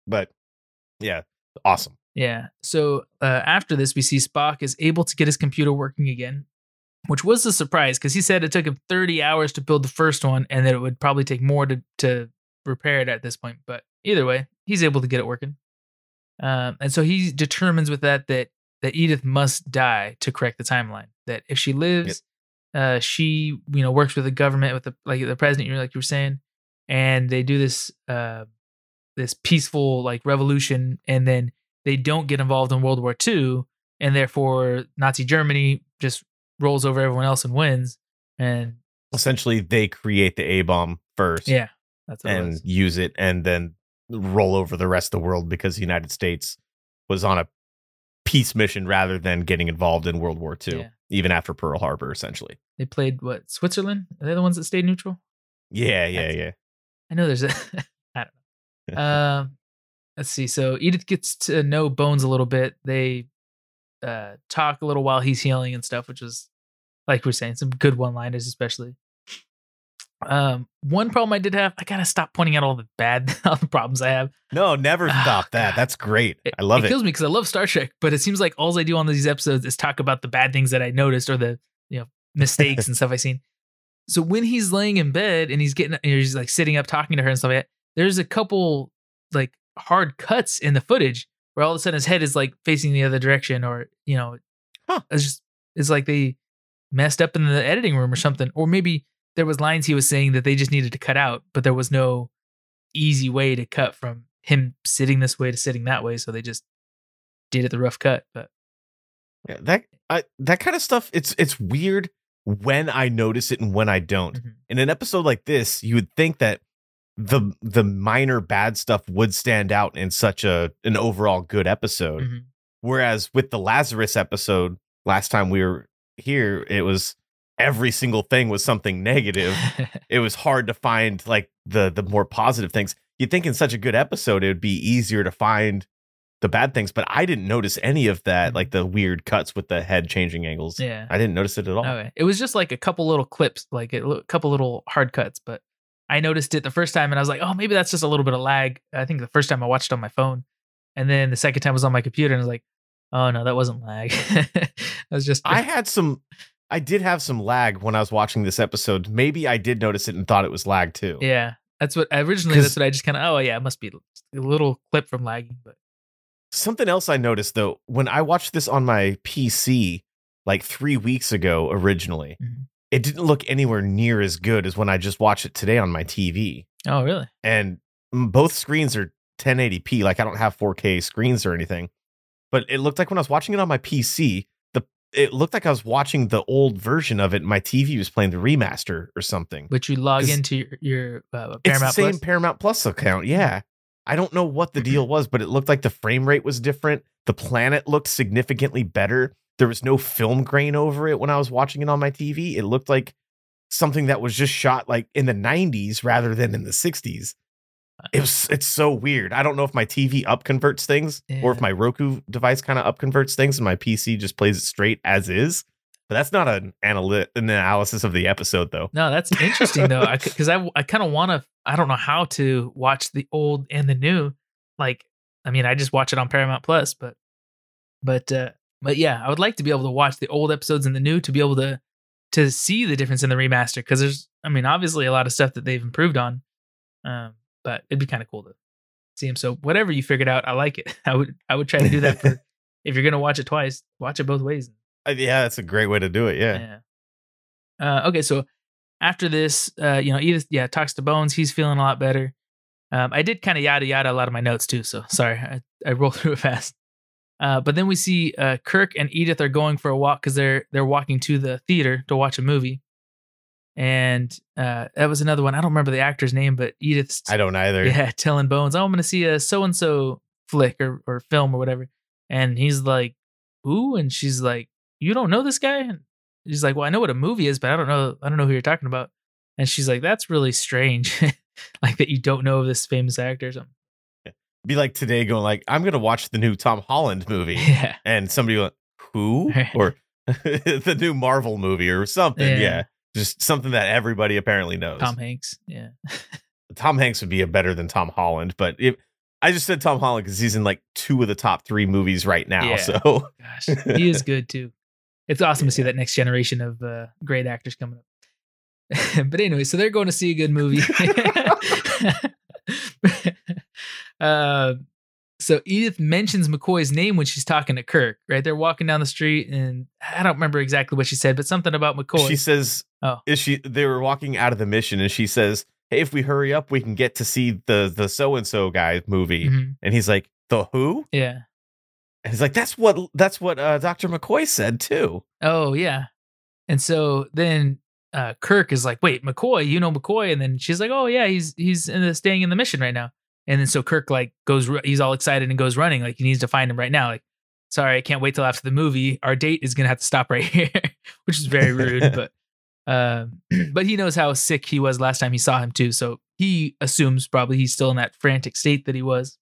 But yeah, awesome. Yeah. So after this, we see Spock is able to get his computer working again, which was a surprise because he said it took him 30 hours to build the first one and that it would probably take more to repair it at this point. But either way, he's able to get it working. And so he determines with that Edith must die to correct the timeline. That if she lives, she works with the government, with the president, like you were saying, and they do this this peaceful like revolution, and then they don't get involved in World War II, and therefore Nazi Germany just rolls over everyone else and wins, and essentially they create the A-bomb first, that's what and it use it, and then roll over the rest of the world because the United States was on a peace mission rather than getting involved in World War II, even after Pearl Harbor. Essentially, they played what, Switzerland? Are they the ones that stayed neutral? Yeah. I know there's a I don't know. Let's see. So Edith gets to know Bones a little bit. They talk a little while he's healing and stuff, which was, like we're saying, some good one-liners, especially. One problem I did have, I gotta stop pointing out all the problems I have. No, never stop that. God. That's great. I love it. It kills me because I love Star Trek, but it seems like all I do on these episodes is talk about the bad things that I noticed or the mistakes and stuff I've seen. So when he's laying in bed and he's like sitting up talking to her and stuff like that, there's a couple like hard cuts in the footage where all of a sudden his head is like facing the other direction, or, it's like they messed up in the editing room or something, or maybe there was lines he was saying that they just needed to cut out, but there was no easy way to cut from him sitting this way to sitting that way. So they just did it the rough cut. But yeah, that kind of stuff, it's weird when I notice it and when I don't. Mm-hmm. In an episode like this, you would think that the minor bad stuff would stand out in such an overall good episode. Mm-hmm. Whereas with the Lazarus episode, last time we were here, it was every single thing was something negative. It was hard to find like the more positive things. You'd think in such a good episode, it would be easier to find the bad things, but I didn't notice any of that, like the weird cuts with the head changing angles. Yeah, I didn't notice it at all. Okay. It was just like a couple little clips, like a couple little hard cuts, but I noticed it the first time and I was like, oh, maybe that's just a little bit of lag. I think the first time I watched on my phone, and then the second time was on my computer and I was like, oh no, that wasn't lag. I did have some lag when I was watching this episode. Maybe I did notice it and thought it was lag too. Yeah, that's what I just kind of, oh yeah, it must be a little clip from lagging. But something else I noticed though, when I watched this on my PC like 3 weeks ago originally, mm-hmm. It didn't look anywhere near as good as when I just watched it today on my TV. Oh, really? And both screens are 1080p. Like I don't have 4K screens or anything, but it looked like when I was watching it on my PC, it looked like I was watching the old version of it. And my TV was playing the remaster or something. But you log into your Paramount Plus? It's the same Paramount Plus account. Yeah. I don't know what the deal was, but it looked like the frame rate was different. The planet looked significantly better. There was no film grain over it when I was watching it on my TV. It looked like something that was just shot like in the 90s rather than in the 60s. It's so weird. I don't know if my TV upconverts things or if my Roku device kind of upconverts things and my PC just plays it straight as is. But that's not an analysis of the episode, though. No, that's interesting, though, because I kind of want to. I don't know how to watch the old and the new. Like, I mean, I just watch it on Paramount Plus, but yeah, I would like to be able to watch the old episodes and the new to be able to see the difference in the remaster. Because there's, I mean, obviously a lot of stuff that they've improved on, but it'd be kind of cool to see them. So whatever you figured out, I like it. I would try to do that. If you're gonna watch it twice, watch it both ways. Yeah, that's a great way to do it. Yeah. Okay, so after this, Edith talks to Bones. He's feeling a lot better. I did kind of yada yada a lot of my notes too, so sorry, I rolled through it fast. But then we see Kirk and Edith are going for a walk because they're walking to the theater to watch a movie, and that was another one. I don't remember the actor's name, but Edith's I don't either. Yeah, telling Bones, "Oh, I'm going to see a so and so flick or film or whatever," and he's like, "Who?" and she's like, "You don't know this guy?" And he's like, "Well, I know what a movie is, but I don't know who you're talking about." And she's like, "That's really strange." Like that you don't know of this famous actor or something. Be like today going like, "I'm going to watch the new Tom Holland movie." Yeah. And somebody went, "Who?" Or the new Marvel movie or something. Yeah. Just something that everybody apparently knows. Tom Hanks. Yeah. Tom Hanks would be a better than Tom Holland, but I just said Tom Holland because he's in like 2 of the top 3 movies right now. Yeah. So gosh, he is good too. It's awesome to see that next generation of great actors coming up. But anyway, so they're going to see a good movie. So Edith mentions McCoy's name when she's talking to Kirk, right? They're walking down the street, and I don't remember exactly what she said, but something about McCoy. She says, they were walking out of the mission, and she says, "Hey, if we hurry up, we can get to see the so-and-so guy movie." Mm-hmm. And he's like, "The who?" Yeah. And he's like, that's what Dr. McCoy said, too. Oh, yeah. And so then Kirk is like, "Wait, McCoy, you know McCoy?" And then she's like, "Oh, yeah, he's staying in the mission right now." And then so Kirk, like, goes, he's all excited and goes running. Like, he needs to find him right now. Like, "Sorry, I can't wait till after the movie. Our date is going to have to stop right here," which is very rude. But he knows how sick he was last time he saw him, too. So he assumes probably he's still in that frantic state that he was.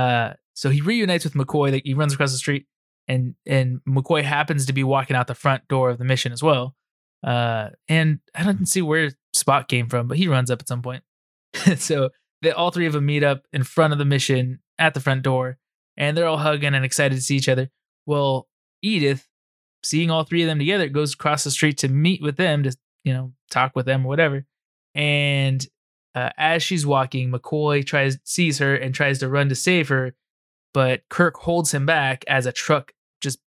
So he reunites with McCoy. Like, he runs across the street, and McCoy happens to be walking out the front door of the mission as well. And I don't see where Spock came from, but he runs up at some point. So all 3 of them meet up in front of the mission at the front door, and they're all hugging and excited to see each other. Well, Edith, seeing all 3 of them together, goes across the street to meet with them, to talk with them or whatever. And as she's walking, McCoy sees her and tries to run to save her. But Kirk holds him back as a truck just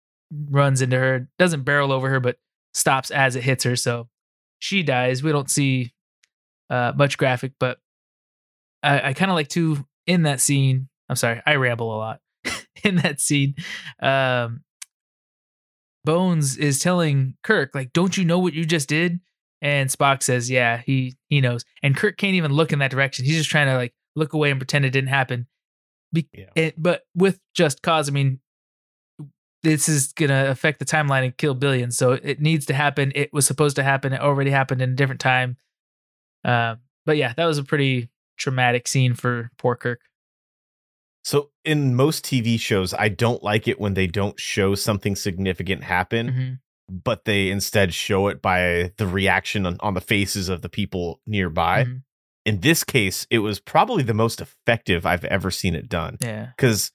runs into her, doesn't barrel over her, but stops as it hits her. So she dies. We don't see much graphic, but I kind of like to, in that scene, I'm sorry, I ramble a lot. In that scene, Bones is telling Kirk, like, don't you know what you just did? And Spock says, yeah, he knows. And Kirk can't even look in that direction. He's just trying to, like, look away and pretend it didn't happen. But with just cause, I mean, this is going to affect the timeline and kill billions. So it needs to happen. It was supposed to happen. It already happened in a different time. But yeah, that was a pretty traumatic scene for poor Kirk. So in most TV shows, I don't like it when they don't show something significant happen, but they instead show it by the reaction on the faces of the people nearby. Mm-hmm. In this case, it was probably the most effective I've ever seen it done. Yeah, because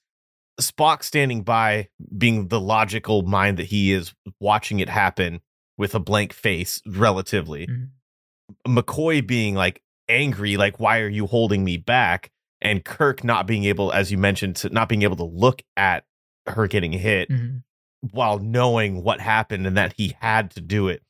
Spock standing by, being the logical mind that he is, watching it happen with a blank face, relatively. Mm-hmm. McCoy being like angry, like, why are you holding me back? And Kirk not being able, as you mentioned, to not being able to look at her getting hit while knowing what happened and that he had to do it.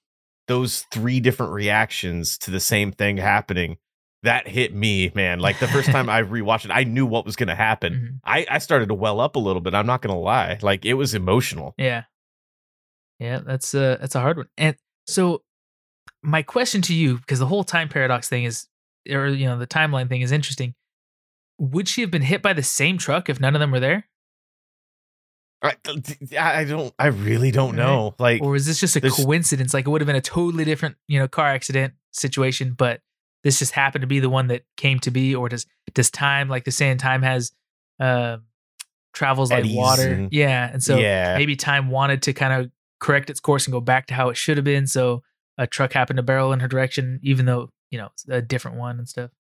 Those three different reactions to the same thing happening. That hit me, man. Like, the first time I rewatched it, I knew what was going to happen. I started to well up a little bit. I'm not going to lie. Like, it was emotional. Yeah. Yeah, that's a hard one. And so my question to you, because the whole time paradox thing is, or, you know, the timeline thing is interesting. Would she have been hit by the same truck if none of them were there? I really don't know. Like, or is this just a coincidence? Like, it would have been a totally different, you know, car accident situation, but this just happened to be the one that came to be, or does time, like the same time has travels like water. And so maybe time wanted to kind of correct its course and go back to how it should have been. So a truck happened to barrel in her direction, even though, you know, it's a different one and stuff.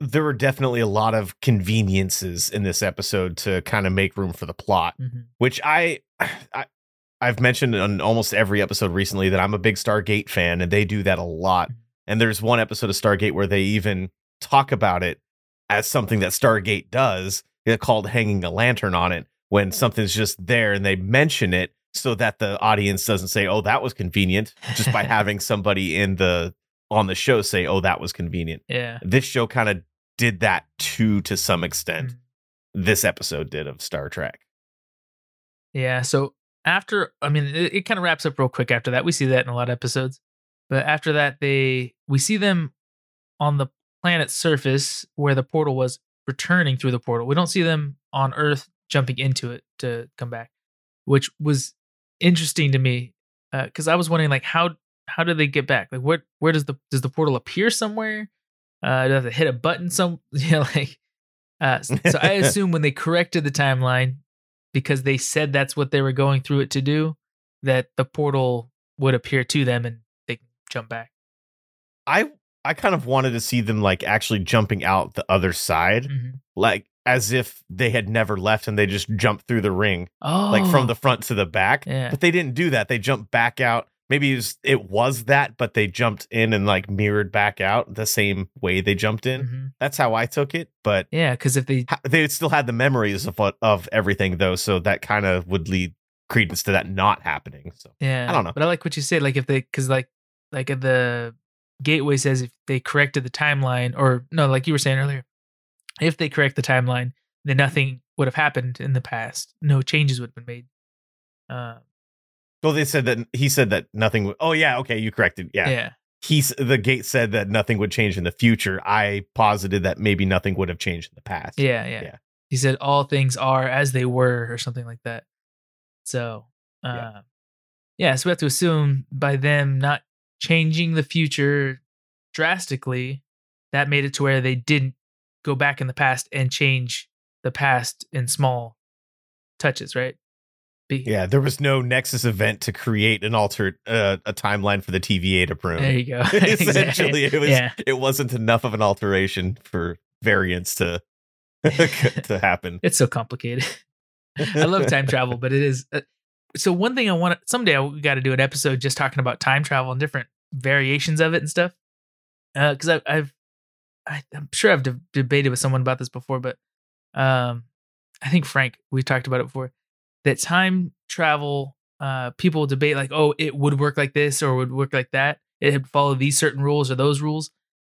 There were definitely a lot of conveniences in this episode to kind of make room for the plot, which I've mentioned on almost every episode recently that I'm a big Stargate fan, and they do that a lot. And there's one episode of Stargate where they even talk about it as something that Stargate does. It's called hanging a lantern on it, when something's just there and they mention it so that the audience doesn't say, oh, that was convenient, just by having somebody in the on the show say, oh, that was convenient. Yeah. This show kind of did that too, to some extent. This episode did, of Star Trek. Yeah. So after, I mean, it kind of wraps up real quick after that. We see that in a lot of episodes. But after that, we see them on the planet's surface where the portal was, returning through the portal. We don't see them on Earth jumping into it to come back, which was interesting to me, because I was wondering, like, how do they get back? Like, where does the portal appear somewhere? Do they have to hit a button? So I assume when they corrected the timeline, because they said that's what they were going through it to do, that the portal would appear to them and they can jump back. I kind of wanted to see them, like, actually jumping out the other side, like as if they had never left and they just jumped through the ring, like from the front to the back. Yeah. But they didn't do that. They jumped back out. Maybe it was that, but they jumped in and, like, mirrored back out the same way they jumped in. That's how I took it. But yeah, because if they still had the memories of everything, though, so that kind of would lead credence to that not happening. So yeah, I don't know. But I like what you said. Like, if they, because like the gateway says, if they corrected the timeline, or no, like you were saying earlier, if they correct the timeline, then nothing would have happened in the past. No changes would have been made. Well, they said that he said that nothing. Oh, yeah. OK, you corrected. Yeah. The gate said that nothing would change in the future. I posited that maybe nothing would have changed in the past. Yeah. He said all things are as they were, or something like that. So, so we have to assume by them not changing the future drastically, that made it to where they didn't go back in the past and change the past in small touches. Right. Yeah, there was no Nexus event to create an altered a timeline for the TVA to prune. There you go. Essentially, exactly. It wasn't enough of an alteration for variance to to happen. It's so complicated. I love time travel, but it is. So one thing I want to, someday we got to do an episode just talking about time travel and different variations of it and stuff. Because I'm sure I've debated with someone about this before, but I think Frank, we talked about it before. That time travel, people debate, like, oh, it would work like this or would work like that. it had followed these certain rules or those rules.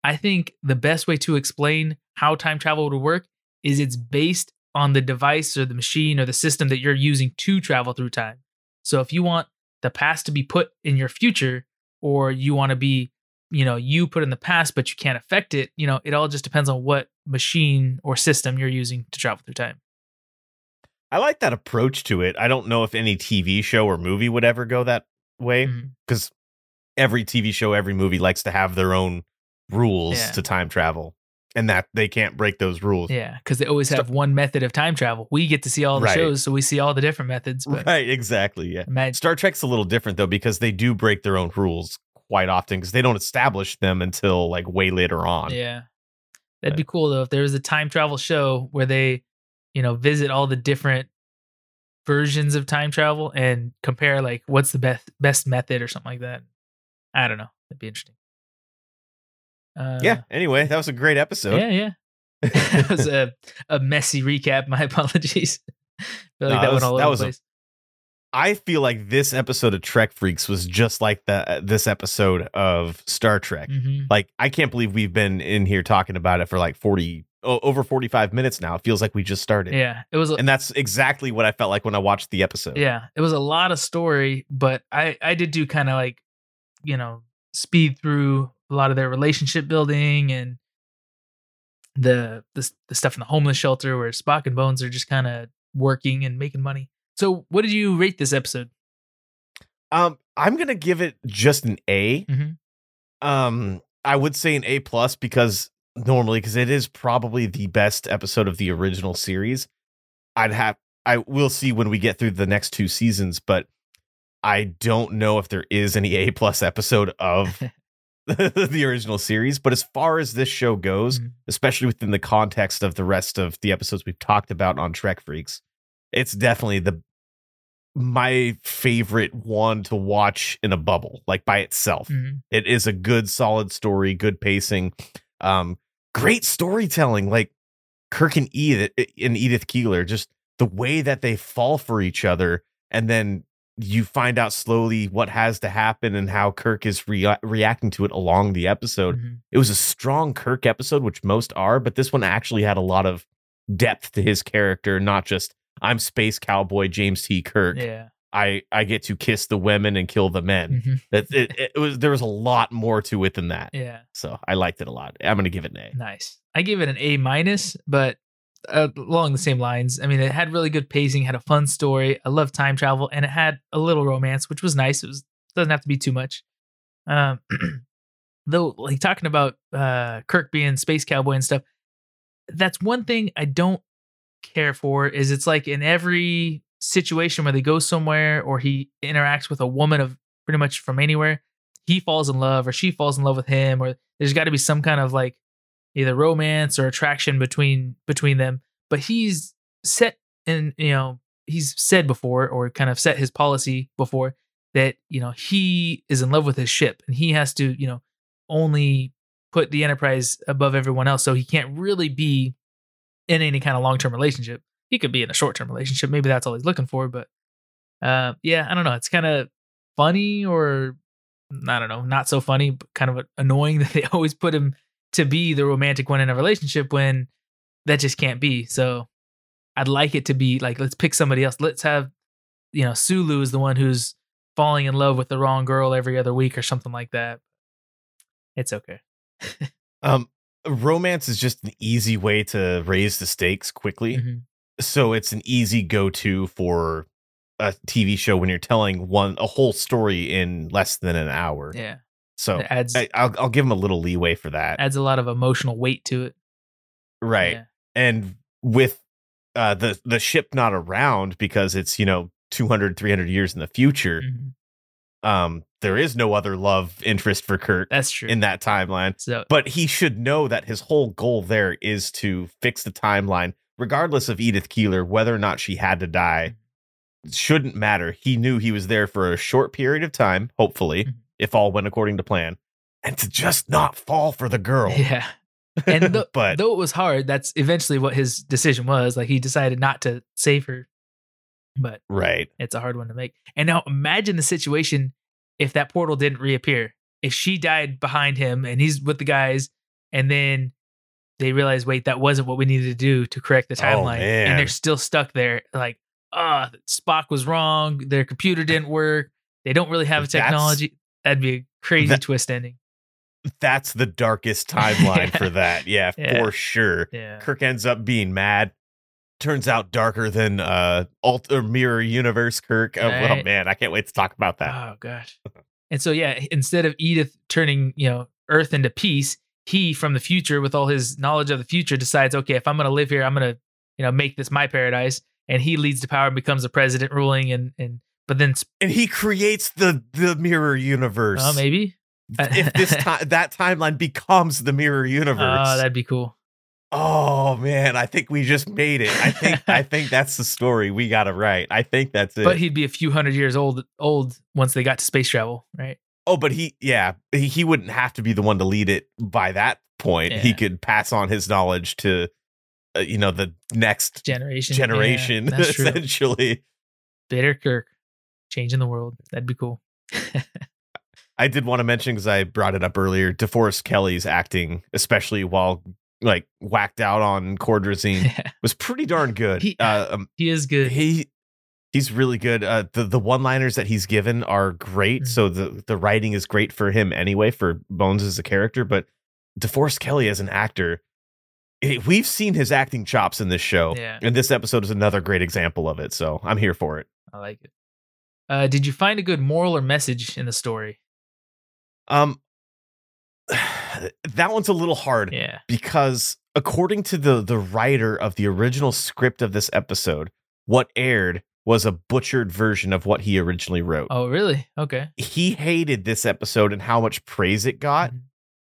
I think the best way to explain how time travel would work is it's based on the device or the machine or the system that you're using to travel through time. So if you want the past to be put in your future, or you want to be, you put in the past, but you can't affect it, it all just depends on what machine or system you're using to travel through time. I like that approach to it. I don't know if any TV show or movie would ever go that way, because every TV show, every movie likes to have their own rules to time travel, and that they can't break those rules. Yeah, because they always have one method of time travel. We get to see all the shows, so we see all the different methods. But right, exactly. Yeah. Star Trek's a little different, though, because they do break their own rules quite often, because they don't establish them until like way later on. Yeah. That'd be cool, though, if there was a time travel show where they, visit all the different versions of time travel and compare like what's the best method or something like that. I don't know. That'd be interesting. Anyway, that was a great episode. Yeah. That was a messy recap. My apologies. I feel like that went all over the place. I feel like this episode of Trek Freaks was just like this episode of Star Trek. Mm-hmm. Like, I can't believe we've been in here talking about it for like over 45 minutes now. It feels like we just started. Yeah, it was. And that's exactly what I felt like when I watched the episode. Yeah, it was a lot of story, but I did do kind of like, speed through a lot of their relationship building and the stuff in the homeless shelter where Spock and Bones are just kind of working and making money. So what did you rate this episode? I'm going to give it just an A. Mm-hmm. I would say an A+ because it is probably the best episode of the original series. I will see when we get through the next two seasons, but I don't know if there is any A+ episode of the original series. But as far as this show goes, especially within the context of the rest of the episodes we've talked about on Trek Freaks, it's definitely my favorite one to watch in a bubble, like by itself. Mm-hmm. It is a good, solid story, good pacing, great storytelling. Like Kirk and Edith Keeler, just the way that they fall for each other, and then you find out slowly what has to happen and how Kirk is reacting to it along the episode. Mm-hmm. It was a strong Kirk episode, which most are, but this one actually had a lot of depth to his character, not just I'm space cowboy James T. Kirk. Yeah. I get to kiss the women and kill the men. Mm-hmm. There was a lot more to it than that. Yeah. So I liked it a lot. I'm going to give it an A. Nice. I give it an A-, but along the same lines. I mean, it had really good pacing, had a fun story. I love time travel, and it had a little romance, which was nice. It doesn't have to be too much. Though, like talking about Kirk being space cowboy and stuff, that's one thing I don't care for. Is it's like in every situation where they go somewhere or he interacts with a woman of pretty much from anywhere, he falls in love or she falls in love with him, or there's got to be some kind of like either romance or attraction between them. But he's set his policy before that, he is in love with his ship and he has to, only put the Enterprise above everyone else. So he can't really be in any kind of long-term relationship. He could be in a short-term relationship. Maybe that's all he's looking for, but I don't know. It's kind of funny, or I don't know, not so funny, but kind of annoying that they always put him to be the romantic one in a relationship when that just can't be. So I'd like it to be like, let's pick somebody else. Let's have, Sulu is the one who's falling in love with the wrong girl every other week or something like that. It's okay. Romance is just an easy way to raise the stakes quickly. Mm-hmm. So it's an easy go-to for a TV show when you're telling a whole story in less than an hour. Yeah. So it adds, I'll give them a little leeway for that. Adds a lot of emotional weight to it. Right. Yeah. And with the ship not around, because it's, 200, 300 years in the future, there is no other love interest for Kirk. That's true. In that timeline. So, but he should know that his whole goal there is to fix the timeline, regardless of Edith Keeler, whether or not she had to die. It shouldn't matter. He knew he was there for a short period of time, hopefully, if all went according to plan, and to just not fall for the girl. Yeah. And though it was hard, that's eventually what his decision was. Like, he decided not to save her, but right, it's a hard one to make. And now imagine the situation if that portal didn't reappear. if she died behind him and he's with the guys, and then they realize, wait, that wasn't what we needed to do to correct the timeline. Oh, and they're still stuck there. Like, Spock was wrong. Their computer didn't work. They don't really have a technology. That'd be a crazy twist ending. That's the darkest timeline for that. Yeah, for sure. Yeah. Kirk ends up being mad. Turns out darker than Alter Mirror Universe Kirk. Oh, well, man, I can't wait to talk about that. Oh, gosh. And so, yeah, instead of Edith turning, Earth into peace, he from the future with all his knowledge of the future decides, okay, if I'm going to live here, I'm going to, make this my paradise. And he leads to power and becomes the president ruling. But then he creates the mirror universe. Oh, maybe if that timeline becomes the mirror universe. Oh, that'd be cool. Oh man. I think we just made it. I think that's the story we got it right. I think that's it. But he'd be a few hundred years old once they got to space travel. Right. Oh, but he wouldn't have to be the one to lead it by that point. Yeah. He could pass on his knowledge to, the next generation yeah, essentially. Bitter Kirk changing the world. That'd be cool. I did want to mention, because I brought it up earlier, DeForest Kelley's acting, especially while like whacked out on cordrazine, was pretty darn good. He is good. He's really good. The one-liners that he's given are great. Mm-hmm. So the writing is great for him anyway, for Bones as a character. But DeForest Kelley as an actor, we've seen his acting chops in this show. Yeah. And this episode is another great example of it. So I'm here for it. I like it. Did you find a good moral or message in the story? That one's a little hard. Yeah. Because according to the writer of the original script of this episode, what aired was a butchered version of what he originally wrote. Oh, really? Okay. He hated this episode and how much praise it got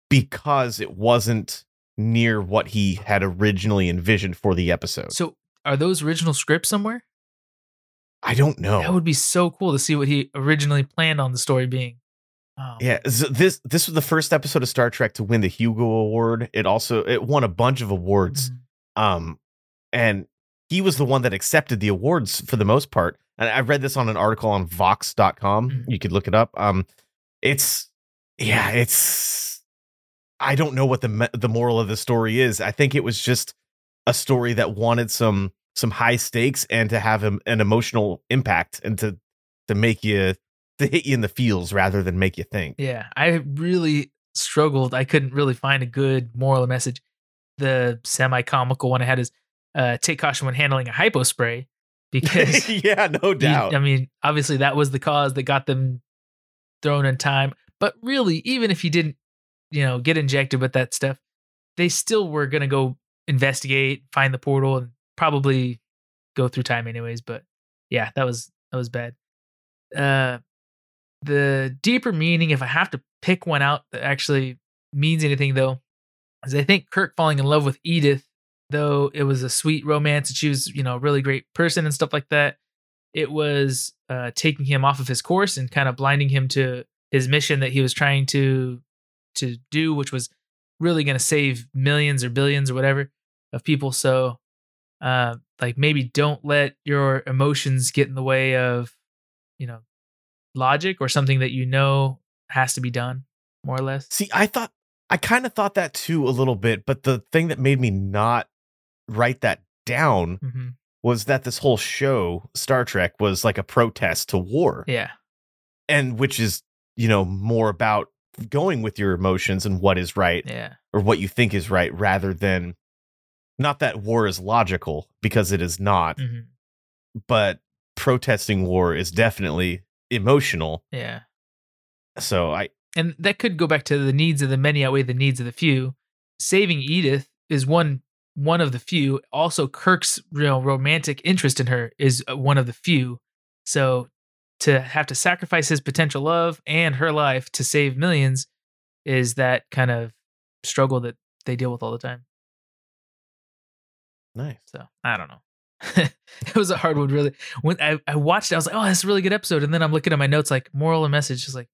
because it wasn't near what he had originally envisioned for the episode. So are those original scripts somewhere? I don't know. That would be so cool to see what he originally planned on the story being. Oh. Yeah, so this was the first episode of Star Trek to win the Hugo Award. It won a bunch of awards. Mm-hmm. And he was the one that accepted the awards for the most part. And I read this on an article on Vox.com. Mm-hmm. You could look it up. I don't know what the moral of the story is. I think it was just a story that wanted some high stakes and to have an emotional impact and to make you, to hit you in the feels rather than make you think. Yeah, I really struggled. I couldn't really find a good moral message. The semi-comical one I had is take caution when handling a hypo spray, because yeah, no doubt. Obviously that was the cause that got them thrown in time. But really, even if he didn't, get injected with that stuff, they still were going to go investigate, find the portal, and probably go through time anyways. But yeah, that was bad. The deeper meaning, if I have to pick one out that actually means anything though, is I think Kirk falling in love with Edith, though it was a sweet romance and she was, a really great person and stuff like that, it was taking him off of his course and kind of blinding him to his mission that he was trying to do, which was really going to save millions or billions or whatever of people. So maybe don't let your emotions get in the way of, logic or something that has to be done, more or less. See, I kind of thought that too a little bit, but the thing that made me not write that down was that this whole show, Star Trek, was like a protest to war. Yeah. And which is, more about going with your emotions and what is right or what you think is right, rather than, not that war is logical, because it is not, but protesting war is definitely emotional. Yeah. So and that could go back to the needs of the many outweigh the needs of the few. Saving Edith is one of the few. Also, Kirk's romantic interest in her is one of the few. So to have to sacrifice his potential love and her life to save millions is that kind of struggle that they deal with all the time. Nice. So I don't know. It was a hard one, really. When I watched it, I was like, oh, that's a really good episode. And then I'm looking at my notes, like moral and message, just like,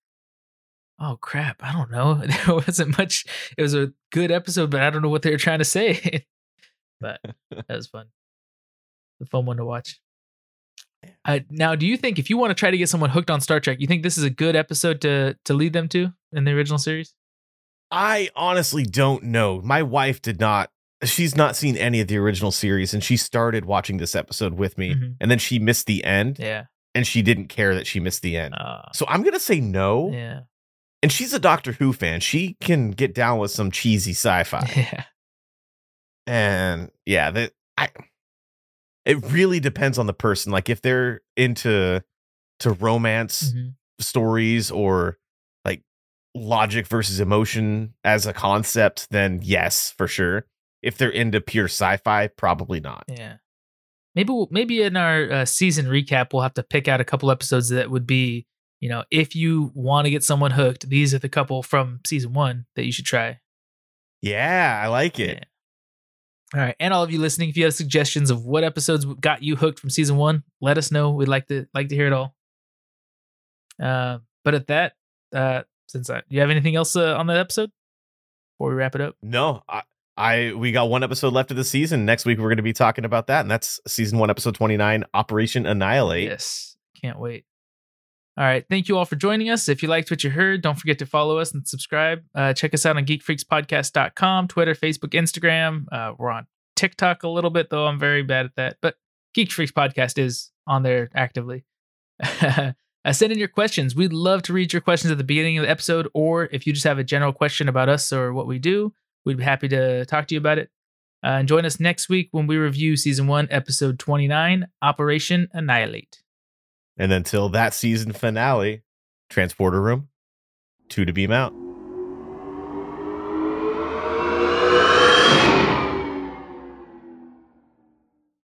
oh crap, I don't know. There wasn't much. It was a good episode, but I don't know what they were trying to say. But that was fun. The fun one to watch. Now, do you think if you want to try to get someone hooked on Star Trek, you think this is a good episode to lead them to? in the original series? I honestly don't know. My wife did not. She's not seen any of the original series, and she started watching this episode with me, mm-hmm. and then she missed the end. Yeah. And she didn't care that she missed the end. So I'm going to say no. Yeah. And she's a Doctor Who fan. She can get down with some cheesy sci-fi. Yeah. And yeah, it really depends on the person. Like if they're into romance mm-hmm. stories or like logic versus emotion as a concept, then yes, for sure. If they're into pure sci-fi, probably not. Yeah. Maybe in our season recap, we'll have to pick out a couple episodes that would be, you know, if you want to get someone hooked, these are the couple from season one that you should try. Yeah, I like it. Yeah. All right. And all of you listening, if you have suggestions of what episodes got you hooked from season one, let us know. We'd like to hear it all. But at that, do you have anything else on that episode before we wrap it up? No, we got one episode left of the season. Next week, we're going to be talking about that. And that's season 1, episode 29, Operation Annihilate. Yes. Can't wait. All right. Thank you all for joining us. If you liked what you heard, don't forget to follow us and subscribe. Check us out on geekfreakspodcast.com, Twitter, Facebook, Instagram. We're on TikTok a little bit, though I'm very bad at that. But Geek Freaks Podcast is on there actively. Send in your questions. We'd love to read your questions at the beginning of the episode, or if you just have a general question about us or what we do, we'd be happy to talk to you about it. And join us next week when we review Season 1, Episode 29, Operation Annihilate. And until that season finale, transporter room, 2 to beam out.